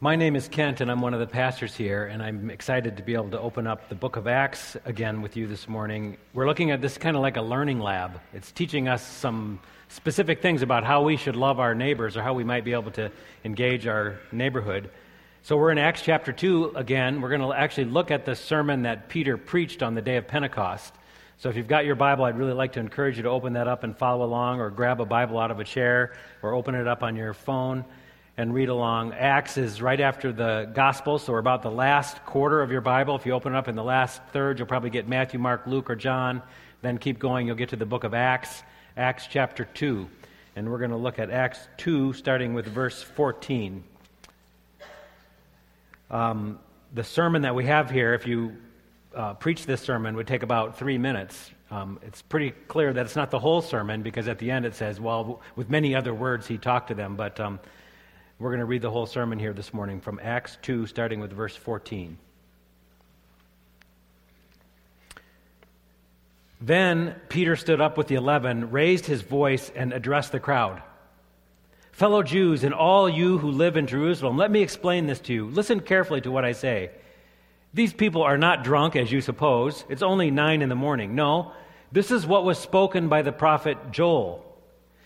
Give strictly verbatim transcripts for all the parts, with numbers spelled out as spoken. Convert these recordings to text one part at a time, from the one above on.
My name is Kent, and I'm one of the pastors here, and I'm excited to be able to open up the book of Acts again with you this morning. We're looking at this kind of like a learning lab. It's teaching us some specific things about how we should love our neighbors or how we might be able to engage our neighborhood. So we're in Acts chapter two again. We're going to actually look at the sermon that Peter preached on the day of Pentecost. So if you've got your Bible, I'd really like to encourage you to open that up and follow along, or grab a Bible out of a chair, or open it up on your phone and read along. Acts is right after the Gospels, so we're about the last quarter of your Bible. If you open it up in the last third, you'll probably get Matthew, Mark, Luke, or John. Then keep going, you'll get to the book of Acts, Acts chapter two. And we're going to look at Acts two, starting with verse fourteen. Um, the sermon that we have here, if you uh, preach this sermon, would take about three minutes. Um, it's pretty clear that it's not the whole sermon, because at the end it says, well, with many other words he talked to them, but... Um, We're going to read the whole sermon here this morning from Acts two, starting with verse fourteen. Then Peter stood up with the eleven, raised his voice, and addressed the crowd. Fellow Jews and all you who live in Jerusalem, let me explain this to you. Listen carefully to what I say. These people are not drunk, as you suppose. It's only nine in the morning. No, this is what was spoken by the prophet Joel.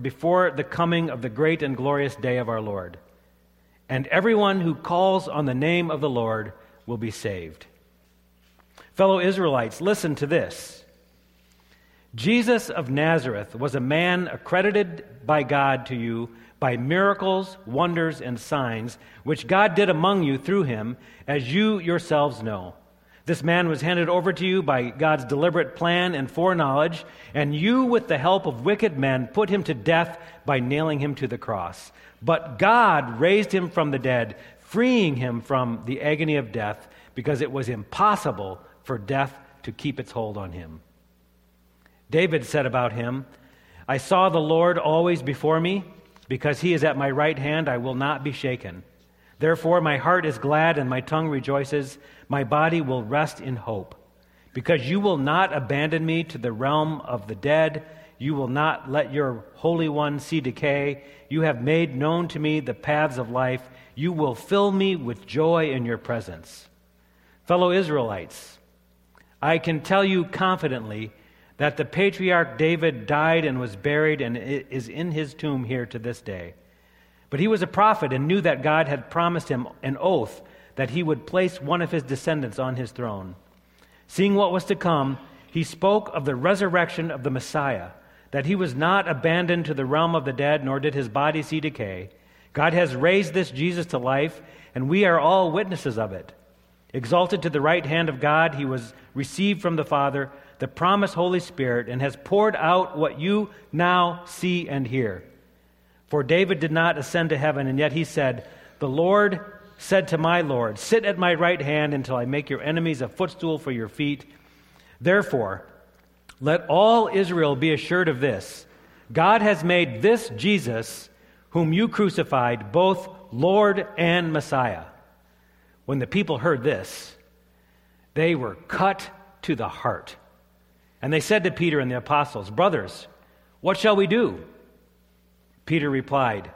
before the coming of the great and glorious day of our Lord. And everyone who calls on the name of the Lord will be saved. Fellow Israelites, listen to this. Jesus of Nazareth was a man accredited by God to you by miracles, wonders, and signs, which God did among you through him, as you yourselves know. This man was handed over to you by God's deliberate plan and foreknowledge, and you, with the help of wicked men, put him to death by nailing him to the cross. But God raised him from the dead, freeing him from the agony of death, because it was impossible for death to keep its hold on him. David said about him, I saw the Lord always before me. Because he is at my right hand, I will not be shaken. Therefore, my heart is glad and my tongue rejoices. My body will rest in hope. Because you will not abandon me to the realm of the dead. You will not let your Holy One see decay. You have made known to me the paths of life. You will fill me with joy in your presence. Fellow Israelites, I can tell you confidently that the patriarch David died and was buried and is in his tomb here to this day. But he was a prophet and knew that God had promised him an oath that he would place one of his descendants on his throne. Seeing what was to come, he spoke of the resurrection of the Messiah, that he was not abandoned to the realm of the dead, nor did his body see decay. God has raised this Jesus to life, and we are all witnesses of it. Exalted to the right hand of God, he was received from the Father, the promised Holy Spirit, and has poured out what you now see and hear. For David did not ascend to heaven, and yet he said, The Lord said to my Lord, Sit at my right hand until I make your enemies a footstool for your feet. Therefore, let all Israel be assured of this. God has made this Jesus, whom you crucified, both Lord and Messiah. When the people heard this, they were cut to the heart. And they said to Peter and the apostles, Brothers, what shall we do? Peter replied,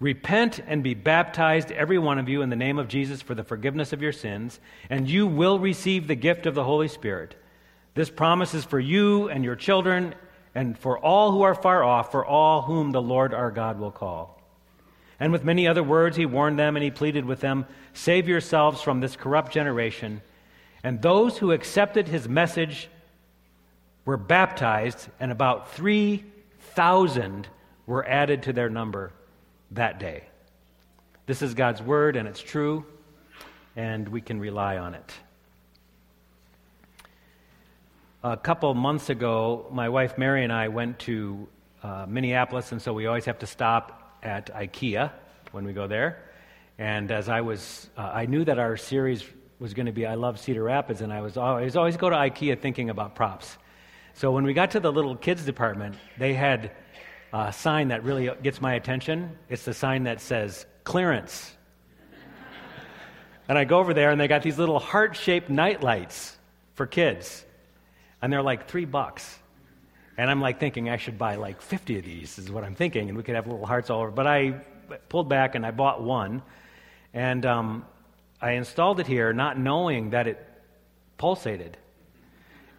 Repent and be baptized, every one of you, in the name of Jesus for the forgiveness of your sins, and you will receive the gift of the Holy Spirit. This promise is for you and your children, and for all who are far off, for all whom the Lord our God will call. And with many other words he warned them, and he pleaded with them, Save yourselves from this corrupt generation. And those who accepted his message were baptized, and about three thousand were added to their number that day. This is God's word, and it's true, and we can rely on it. A couple months ago, my wife Mary and I went to uh, Minneapolis, and so we always have to stop at IKEA when we go there. And as I was, uh, I knew that our series was going to be, I love Cedar Rapids, and I was always, always go to IKEA thinking about props. So when we got to the little kids department, they had a sign that really gets my attention. It's the sign that says, clearance. And I go over there, and they got these little heart-shaped night lights for kids. And they're like three bucks. And I'm like thinking I should buy like fifty of these is what I'm thinking, and we could have little hearts all over. But I pulled back, and I bought one. And um, I installed it here not knowing that it pulsated.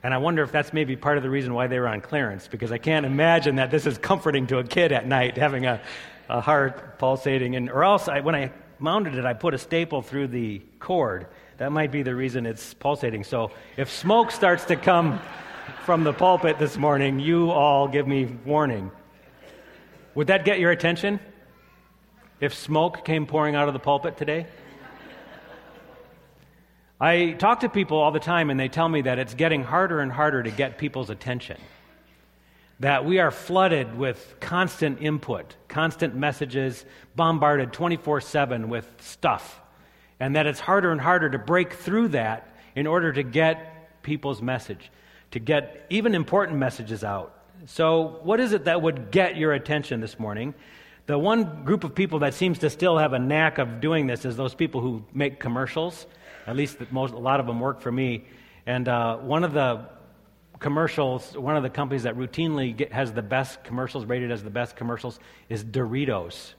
And I wonder if that's maybe part of the reason why they were on clearance, because I can't imagine that this is comforting to a kid at night, having a, a heart pulsating. And or else, I, when I mounted it, I put a staple through the cord. That might be the reason it's pulsating. So if smoke starts to come from the pulpit this morning, you all give me warning. Would that get your attention? If smoke came pouring out of the pulpit today? I talk to people all the time, and they tell me that it's getting harder and harder to get people's attention, that we are flooded with constant input, constant messages, bombarded twenty-four seven with stuff, and that it's harder and harder to break through that in order to get people's message, to get even important messages out. So what is it that would get your attention this morning? The one group of people that seems to still have a knack of doing this is those people who make commercials. At least the most, a lot of them work for me. And uh, one of the commercials, one of the companies that routinely get, has the best commercials, rated as the best commercials, is Doritos.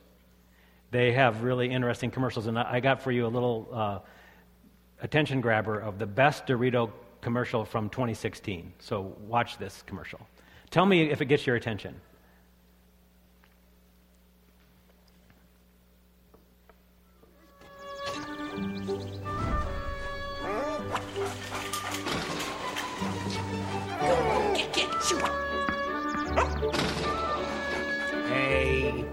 They have really interesting commercials. And I got for you a little uh, attention grabber of the best Dorito commercial from twenty sixteen. So watch this commercial. Tell me if it gets your attention. Hey,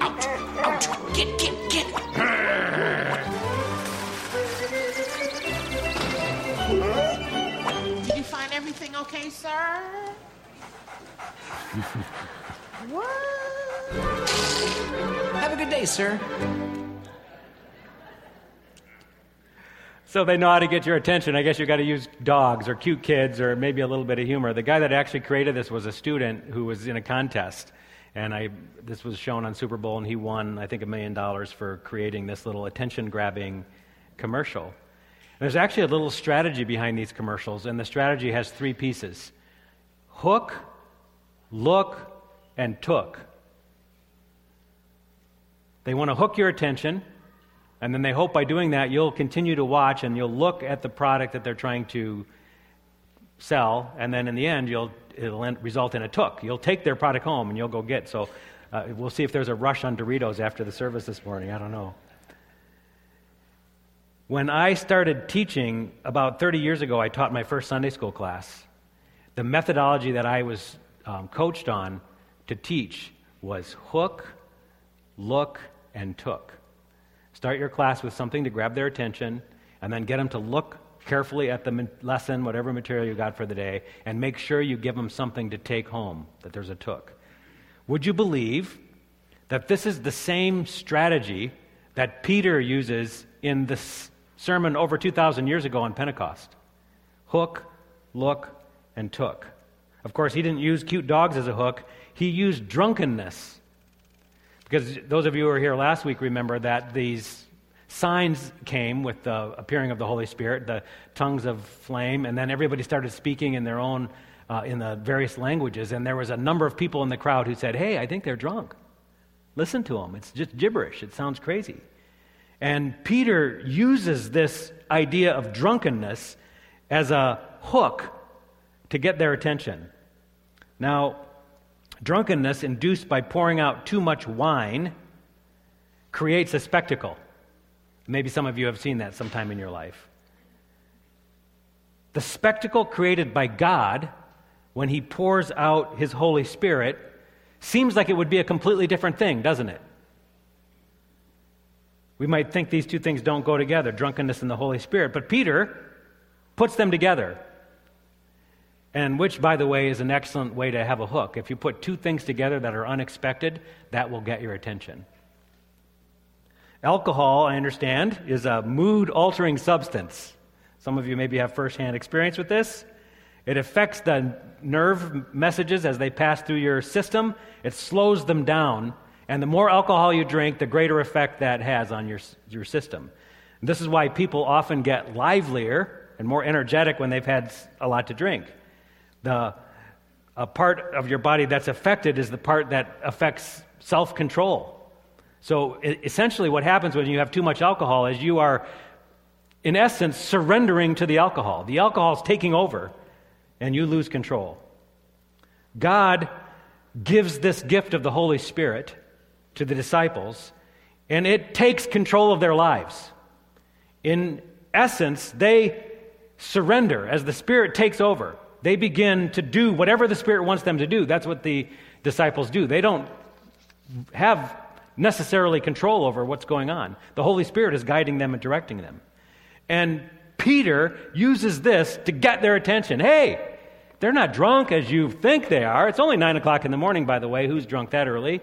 out, out, get, get, get. Did you find everything okay, sir? What? Have a good day, sir. So they know how to get your attention. I guess you've got to use dogs or cute kids or maybe a little bit of humor. The guy that actually created this was a student who was in a contest, and I this was shown on Super Bowl, and he won, I think, a million dollars for creating this little attention-grabbing commercial. And there's actually a little strategy behind these commercials, and the strategy has three pieces: hook, look, and took. They want to hook your attention. And then they hope by doing that you'll continue to watch and you'll look at the product that they're trying to sell, and then in the end you'll it'll end, result in a took. You'll take their product home and you'll go get. So uh, we'll see if there's a rush on Doritos after the service this morning. I don't know. When I started teaching about thirty years ago, I taught my first Sunday school class. The methodology that I was um, coached on to teach was hook, look, and took. Start your class with something to grab their attention, and then get them to look carefully at the lesson, whatever material you got for the day, and make sure you give them something to take home, that there's a took. Would you believe that this is the same strategy that Peter uses in this sermon over two thousand years ago on Pentecost? Hook, look, and took. Of course, he didn't use cute dogs as a hook. He used drunkenness. Because those of you who were here last week remember that these signs came with the appearing of the Holy Spirit, the tongues of flame, and then everybody started speaking in their own, uh, in the various languages, and there was a number of people in the crowd who said, hey, I think they're drunk. Listen to them. It's just gibberish. It sounds crazy. And Peter uses this idea of drunkenness as a hook to get their attention. Now, drunkenness induced by pouring out too much wine creates a spectacle. Maybe some of you have seen that sometime in your life. The spectacle created by God when He pours out His Holy Spirit seems like it would be a completely different thing, doesn't it? We might think these two things don't go together, drunkenness and the Holy Spirit, but Peter puts them together. And which, by the way, is an excellent way to have a hook. If you put two things together that are unexpected, that will get your attention. Alcohol, I understand, is a mood-altering substance. Some of you maybe have firsthand experience with this. It affects the nerve messages as they pass through your system. It slows them down. And the more alcohol you drink, the greater effect that has on your your system. And this is why people often get livelier and more energetic when they've had a lot to drink. The a part of your body that's affected is the part that affects self-control. So essentially what happens when you have too much alcohol is you are, in essence, surrendering to the alcohol. The alcohol is taking over, and you lose control. God gives this gift of the Holy Spirit to the disciples, and it takes control of their lives. In essence, they surrender as the Spirit takes over. They begin to do whatever the Spirit wants them to do. That's what the disciples do. They don't have necessarily control over what's going on. The Holy Spirit is guiding them and directing them. And Peter uses this to get their attention. Hey, they're not drunk as you think they are. It's only nine o'clock in the morning, by the way. Who's drunk that early?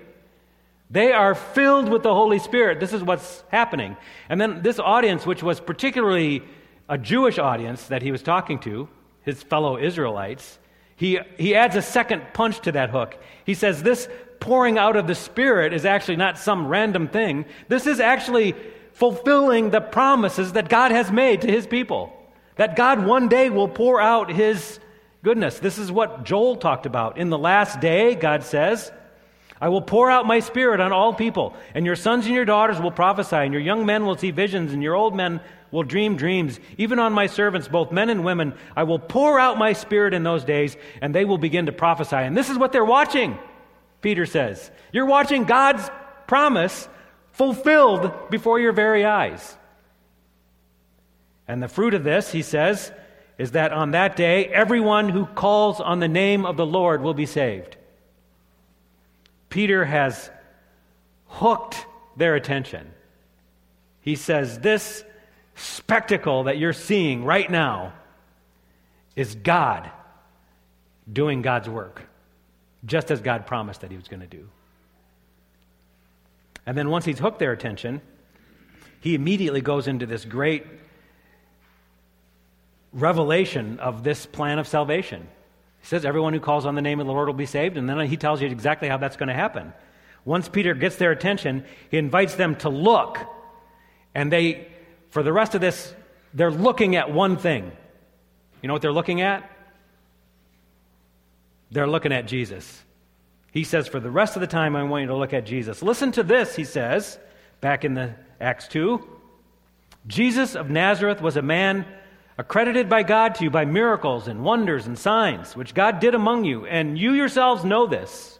They are filled with the Holy Spirit. This is what's happening. And then this audience, which was particularly a Jewish audience that he was talking to, his fellow Israelites, he he adds a second punch to that hook. He says this pouring out of the Spirit is actually not some random thing. This is actually fulfilling the promises that God has made to his people, that God one day will pour out his goodness. This is what Joel talked about. In the last day, God says, I will pour out my Spirit on all people, and your sons and your daughters will prophesy, and your young men will see visions, and your old men will dream dreams. Even on my servants, both men and women, I will pour out my Spirit in those days, and they will begin to prophesy. And this is what they're watching, Peter says. You're watching God's promise fulfilled before your very eyes. And the fruit of this, he says, is that on that day, everyone who calls on the name of the Lord will be saved. Peter has hooked their attention. He says, this spectacle that you're seeing right now is God doing God's work, just as God promised that he was going to do. And then once he's hooked their attention, he immediately goes into this great revelation of this plan of salvation. He says, everyone who calls on the name of the Lord will be saved, and then he tells you exactly how that's going to happen. Once Peter gets their attention, he invites them to look, and they, for the rest of this, they're looking at one thing. You know what they're looking at? They're looking at Jesus. He says, for the rest of the time, I want you to look at Jesus. Listen to this, he says, back in the Acts two. Jesus of Nazareth was a man accredited by God to you by miracles and wonders and signs, which God did among you, and you yourselves know this.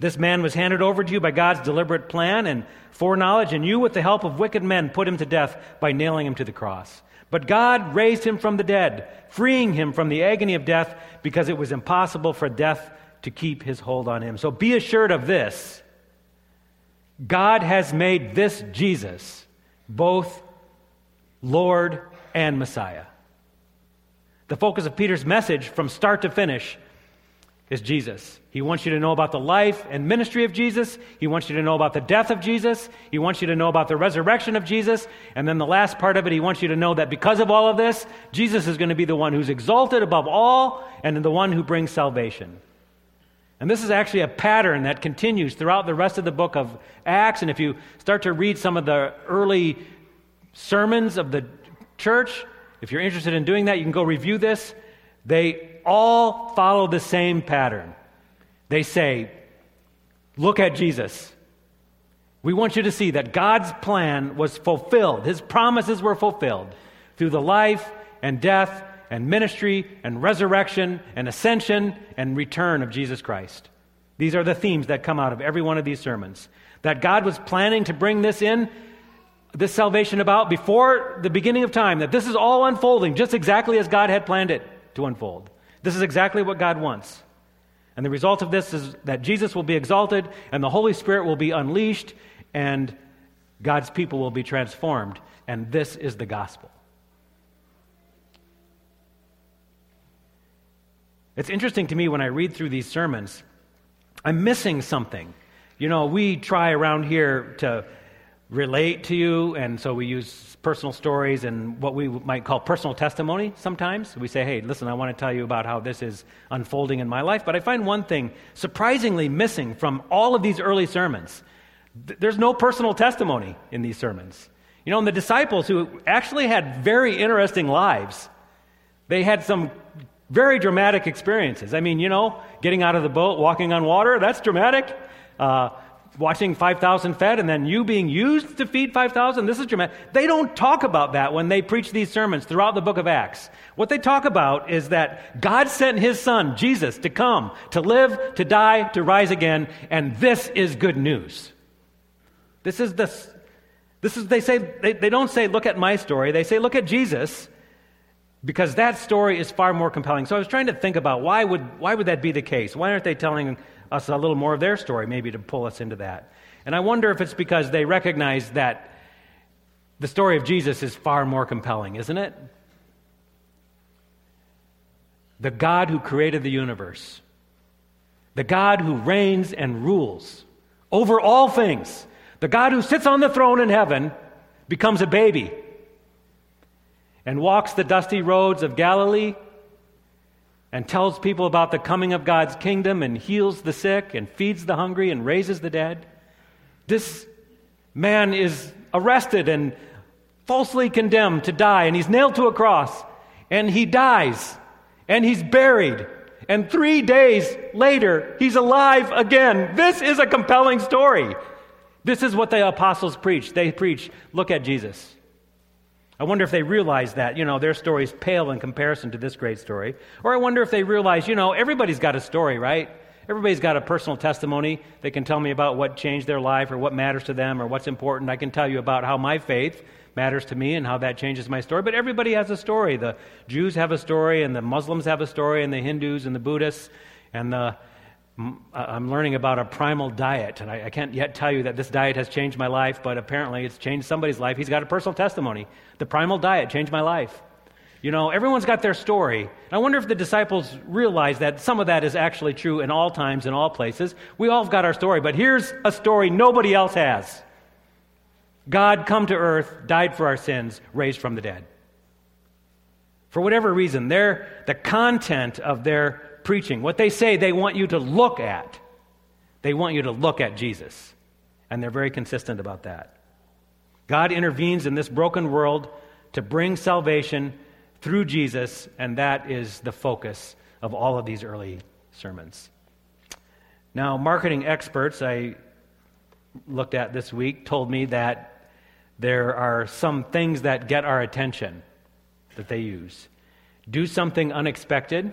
This man was handed over to you by God's deliberate plan and foreknowledge, and you, with the help of wicked men, put him to death by nailing him to the cross. But God raised him from the dead, freeing him from the agony of death, because it was impossible for death to keep his hold on him. So be assured of this. God has made this Jesus both Lord and Messiah. The focus of Peter's message from start to finish is Jesus. He wants you to know about the life and ministry of Jesus. He wants you to know about the death of Jesus. He wants you to know about the resurrection of Jesus. And then the last part of it, he wants you to know that because of all of this, Jesus is going to be the one who's exalted above all and the one who brings salvation. And this is actually a pattern that continues throughout the rest of the book of Acts. And if you start to read some of the early sermons of the church, if you're interested in doing that, you can go review this. They all follow the same pattern. They say, look at Jesus. We want you to see that God's plan was fulfilled. His promises were fulfilled through the life and death and ministry and resurrection and ascension and return of Jesus Christ. These are the themes that come out of every one of these sermons. That God was planning to bring this in, this salvation about before the beginning of time, that this is all unfolding just exactly as God had planned it to unfold. This is exactly what God wants. And the result of this is that Jesus will be exalted and the Holy Spirit will be unleashed and God's people will be transformed. And this is the gospel. It's interesting to me when I read through these sermons, I'm missing something. You know, we try around here to relate to you, and so we use personal stories and what we might call personal testimony sometimes. We say, hey, listen, I want to tell you about how this is unfolding in my life. But I find one thing surprisingly missing from all of these early sermons. Th- there's no personal testimony in these sermons. You know, and the disciples, who actually had very interesting lives, they had some very dramatic experiences. I mean, you know, getting out of the boat, walking on water, that's dramatic. Uh, watching five thousand fed and then you being used to feed five thousand, this is dramatic. They don't talk about that when they preach these sermons throughout the book of Acts. What they talk about is that God sent his son, Jesus, to come, to live, to die, to rise again, and this is good news. This is the... This is, they say, they, they don't say, look at my story. They say, look at Jesus, because that story is far more compelling. So I was trying to think about why would why would that be the case? Why aren't they telling us a little more of their story, maybe to pull us into that? And I wonder if it's because they recognize that the story of Jesus is far more compelling, isn't it? The God who created the universe, the God who reigns and rules over all things, the God who sits on the throne in heaven becomes a baby and walks the dusty roads of Galilee and tells people about the coming of God's kingdom and heals the sick and feeds the hungry and raises the dead. This man is arrested and falsely condemned to die, and he's nailed to a cross, and he dies, and he's buried, and three days later he's alive again. This is a compelling story. This is what the apostles preach. They preach, look at Jesus. I wonder if they realize that, you know, their stories pale in comparison to this great story. Or I wonder if they realize, you know, everybody's got a story, right? Everybody's got a personal testimony. They can tell me about what changed their life or what matters to them or what's important. I can tell you about how my faith matters to me and how that changes my story. But everybody has a story. The Jews have a story, and the Muslims have a story, and the Hindus and the Buddhists and the... I'm learning about a primal diet, and I, I can't yet tell you that this diet has changed my life, but apparently it's changed somebody's life. He's got a personal testimony. The primal diet changed my life. You know, everyone's got their story. I wonder if the disciples realize that some of that is actually true in all times, in all places. We all have got our story, but here's a story nobody else has. God come to earth, died for our sins, raised from the dead. For whatever reason, their the content of their preaching, what they say they want you to look at. They want you to look at Jesus. And they're very consistent about that. God intervenes in this broken world to bring salvation through Jesus, and that is the focus of all of these early sermons. Now, marketing experts I looked at this week told me that there are some things that get our attention that they use. Do something unexpected.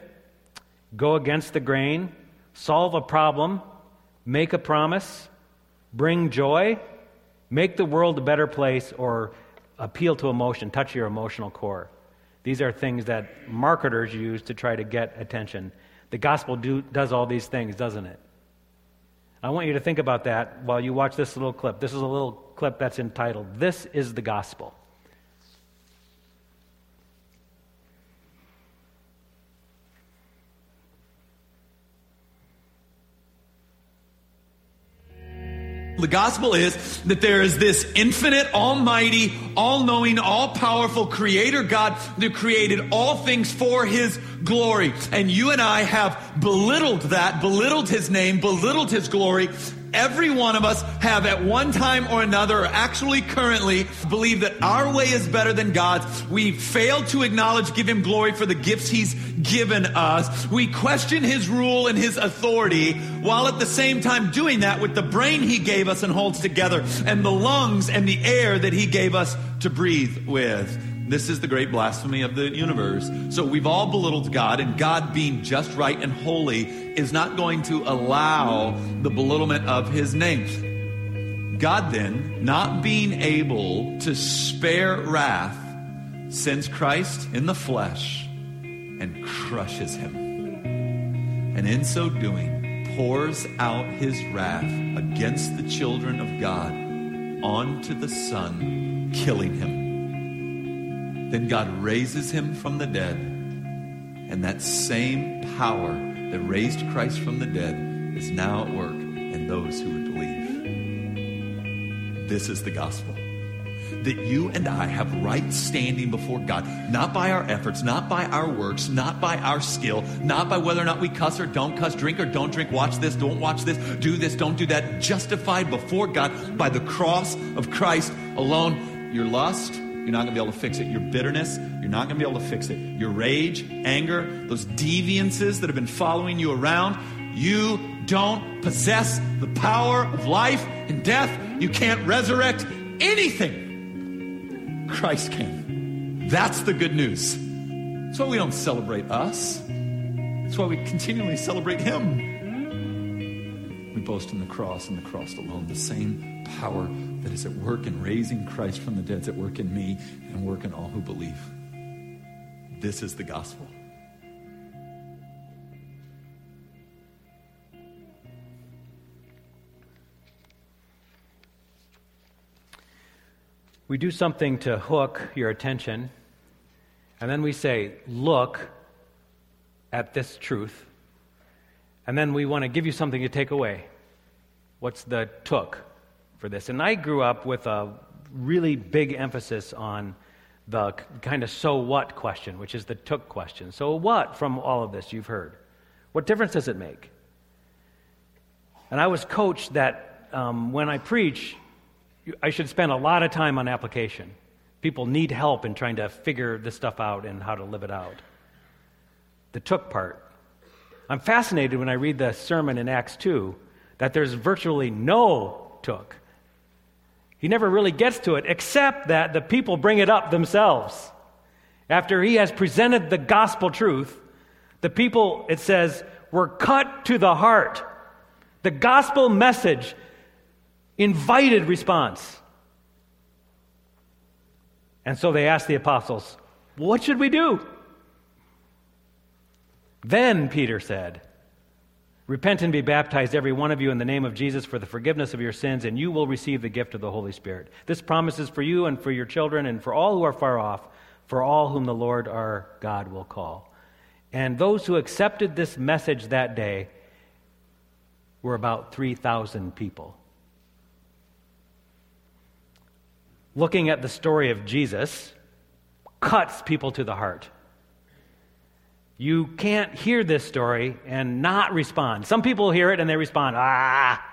Go against the grain, solve a problem, make a promise, bring joy, make the world a better place, or appeal to emotion, touch your emotional core. These are things that marketers use to try to get attention. The gospel do, does all these things, doesn't it? I want you to think about that while you watch this little clip. This is a little clip that's entitled, "This is the Gospel." The gospel is that there is this infinite, almighty, all-knowing, all-powerful creator God that created all things for his glory. And you and I have belittled that, belittled his name, belittled his glory. Every one of us have at one time or another, or actually currently, believed that our way is better than God's. We fail to acknowledge, give him glory for the gifts he's given us. We question his rule and his authority, while at the same time doing that with the brain he gave us and holds together, and the lungs and the air that he gave us to breathe with. This is the great blasphemy of the universe. So we've all belittled God, and God being just, right, and holy is not going to allow the belittlement of his name. God then, not being able to spare wrath, sends Christ in the flesh and crushes him. And in so doing, pours out his wrath against the children of God onto the Son, killing him. Then God raises him from the dead. And that same power that raised Christ from the dead is now at work in those who would believe. this is the gospel. That you and I have right standing before God, not by our efforts, not by our works, not by our skill, not by whether or not we cuss or don't cuss, drink or don't drink, watch this, don't watch this, do this, don't do that. Justified before God by the cross of Christ alone. Your lust, you're not going to be able to fix it. Your bitterness, you're not going to be able to fix it. Your rage, anger, those deviances that have been following you around, you don't possess the power of life and death. You can't resurrect anything. Christ came. That's the good news. That's why we don't celebrate us. That's why we continually celebrate Him. We boast in the cross and the cross alone. The same power that is at work in raising Christ from the dead is at work in me and work in all who believe. This is the gospel. We do something to hook your attention, and then we say, look at this truth, and then we want to give you something to take away. What's the took for this? And I grew up with a really big emphasis on the kind of so what question, which is the took question. So what from all of this you've heard? What difference does it make? And I was coached that um, when I preach, I should spend a lot of time on application. People need help in trying to figure this stuff out and how to live it out. The took part. I'm fascinated when I read the sermon in Acts two that there's virtually no took. He never really gets to it except that the people bring it up themselves. After he has presented the gospel truth, the people, it says, were cut to the heart. The gospel message invited response. And so they asked the apostles, what should we do? Then Peter said, repent and be baptized every one of you in the name of Jesus for the forgiveness of your sins, and you will receive the gift of the Holy Spirit. This promise is for you and for your children and for all who are far off, for all whom the Lord our God will call. And those who accepted this message that day were about three thousand people. Looking at the story of Jesus cuts people to the heart. You can't hear this story and not respond. Some people hear it and they respond, ah,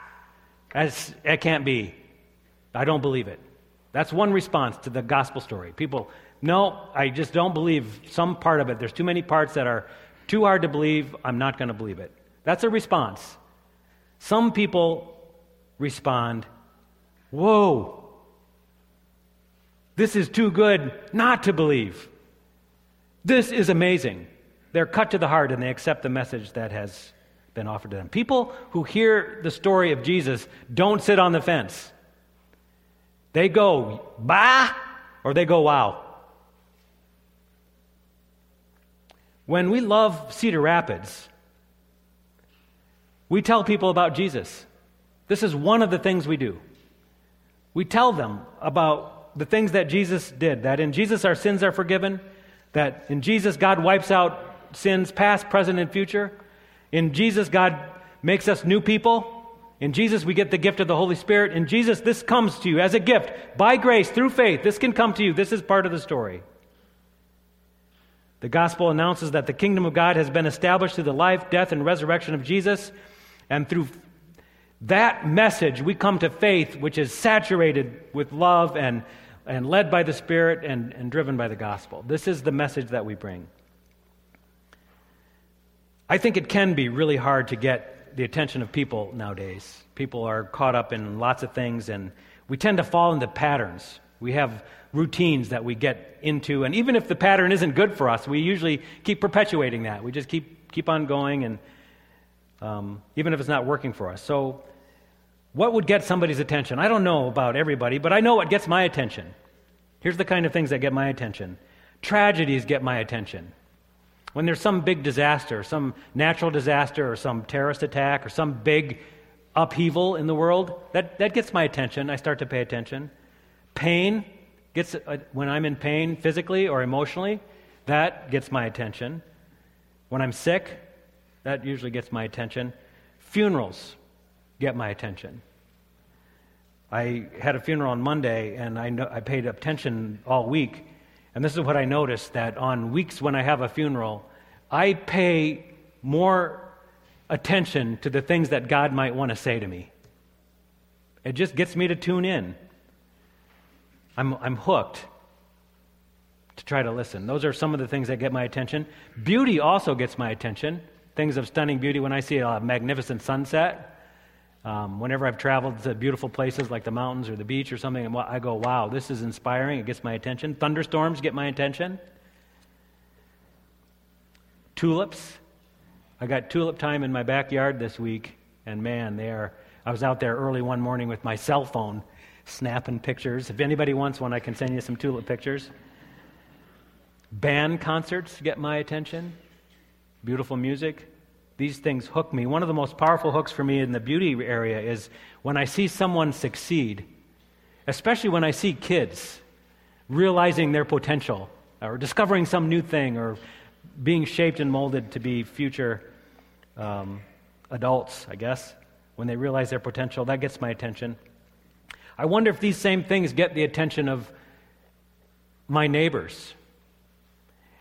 that's, it can't be. I don't believe it. That's one response to the gospel story. People, no, I just don't believe some part of it. There's too many parts that are too hard to believe. I'm not going to believe it. That's a response. Some people respond, whoa. This is too good not to believe. This is amazing. They're cut to the heart and they accept the message that has been offered to them. People who hear the story of Jesus don't sit on the fence. They go, bah, or they go, wow. When we love Cedar Rapids, we tell people about Jesus. This is one of the things we do. We tell them about the things that Jesus did, that in Jesus our sins are forgiven, that in Jesus God wipes out sins past, present, and future. In Jesus God makes us new people. In Jesus we get the gift of the Holy Spirit. In Jesus this comes to you as a gift, by grace, through faith. This can come to you. This is part of the story. The gospel announces that the kingdom of God has been established through the life, death, and resurrection of Jesus, and through that message we come to faith, which is saturated with love and and led by the Spirit and, and driven by the gospel. This is the message that we bring. I think it can be really hard to get the attention of people nowadays. People are caught up in lots of things, and we tend to fall into patterns. We have routines that we get into, and even if the pattern isn't good for us, we usually keep perpetuating that. We just keep, keep on going, and um, even if it's not working for us. So what would get somebody's attention? I don't know about everybody, but I know what gets my attention. Here's the kind of things that get my attention. Tragedies get my attention. When there's some big disaster, some natural disaster, or some terrorist attack, or some big upheaval in the world, that, that gets my attention. I start to pay attention. Pain gets, uh, when I'm in pain physically or emotionally, that gets my attention. When I'm sick, that usually gets my attention. Funerals get my attention. I had a funeral on Monday, and I, no- I paid attention all week. And this is what I noticed, that on weeks when I have a funeral, I pay more attention to the things that God might want to say to me. It just gets me to tune in. I'm I'm hooked to try to listen. Those are some of the things that get my attention. Beauty also gets my attention. Things of stunning beauty. When I see a magnificent sunset, um, whenever I've traveled to beautiful places like the mountains or the beach or something, I go, wow, this is inspiring. It gets my attention. Thunderstorms get my attention. Tulips. I got tulip time in my backyard this week, and man, they are. I was out there early one morning with my cell phone, snapping pictures. If anybody wants one, I can send you some tulip pictures. Band concerts get my attention. Beautiful music. These things hook me. One of the most powerful hooks for me in the beauty area is when I see someone succeed, especially when I see kids realizing their potential or discovering some new thing or being shaped and molded to be future um, adults, I guess, when they realize their potential. That gets my attention. I wonder if these same things get the attention of my neighbors.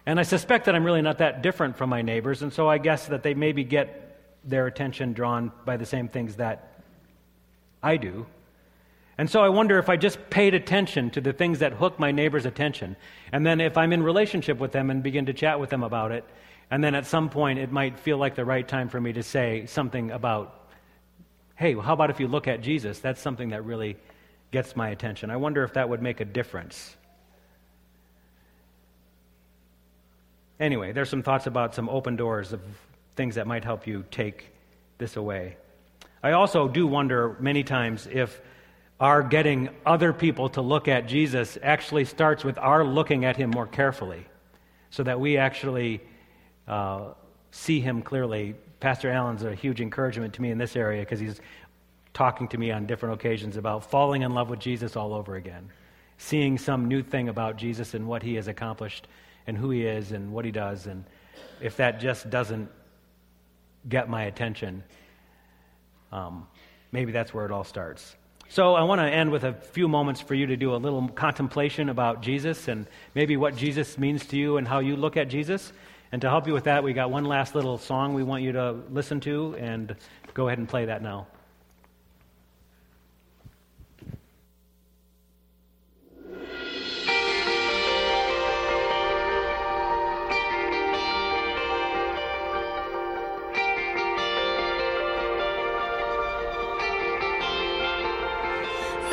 And I suspect that I'm really not that different from my neighbors, and so I guess that they maybe get their attention drawn by the same things that I do. And so I wonder if I just paid attention to the things that hook my neighbor's attention, and then if I'm in relationship with them and begin to chat with them about it, and then at some point it might feel like the right time for me to say something about, hey, well, how about if you look at Jesus? That's something that really gets my attention. I wonder if that would make a difference. Anyway, there's some thoughts about some open doors of things that might help you take this away. I also do wonder many times if our getting other people to look at Jesus actually starts with our looking at him more carefully so that we actually uh, see him clearly. Pastor Allen's a huge encouragement to me in this area because he's talking to me on different occasions about falling in love with Jesus all over again, seeing some new thing about Jesus and what he has accomplished and who he is and what he does. And if that just doesn't get my attention, um, maybe that's where it all starts. So I want to end with a few moments for you to do a little contemplation about Jesus and maybe what Jesus means to you and how you look at Jesus. And to help you with that, we got one last little song we want you to listen to, and go ahead and play that now.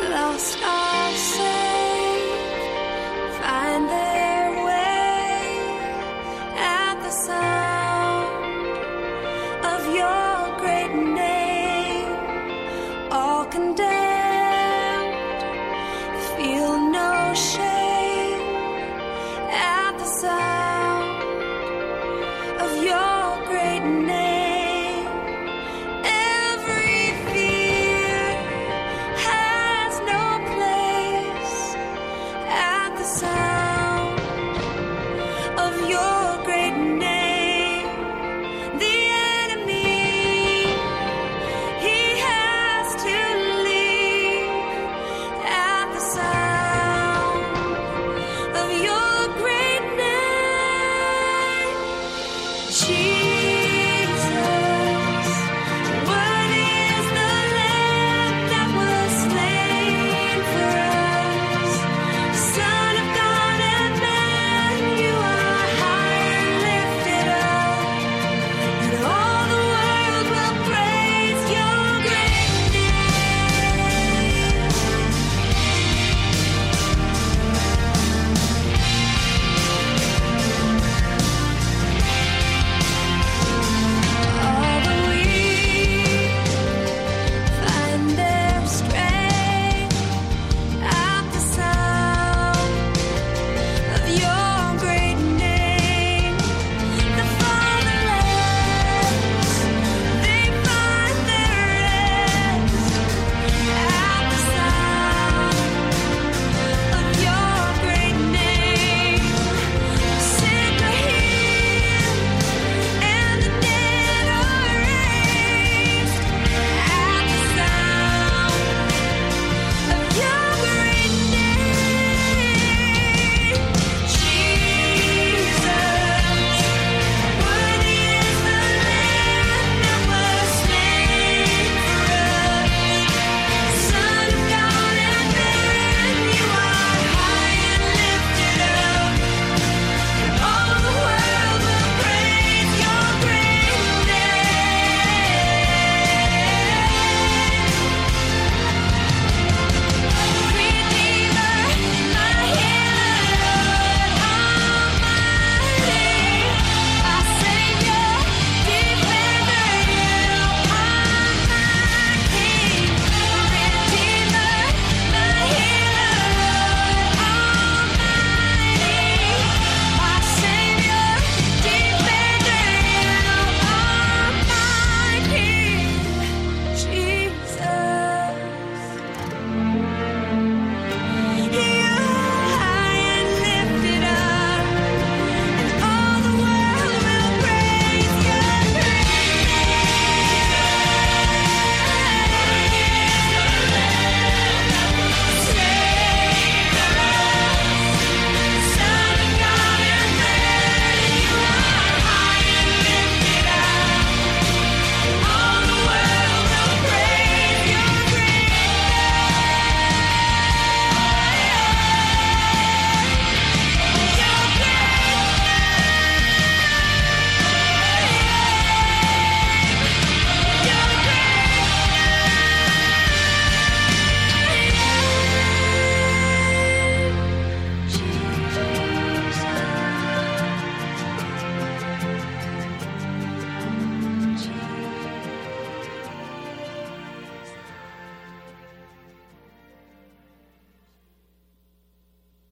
Lost are saved, find their way at the sound of your great name. All condemned, feel no shame at the sound of your great name. She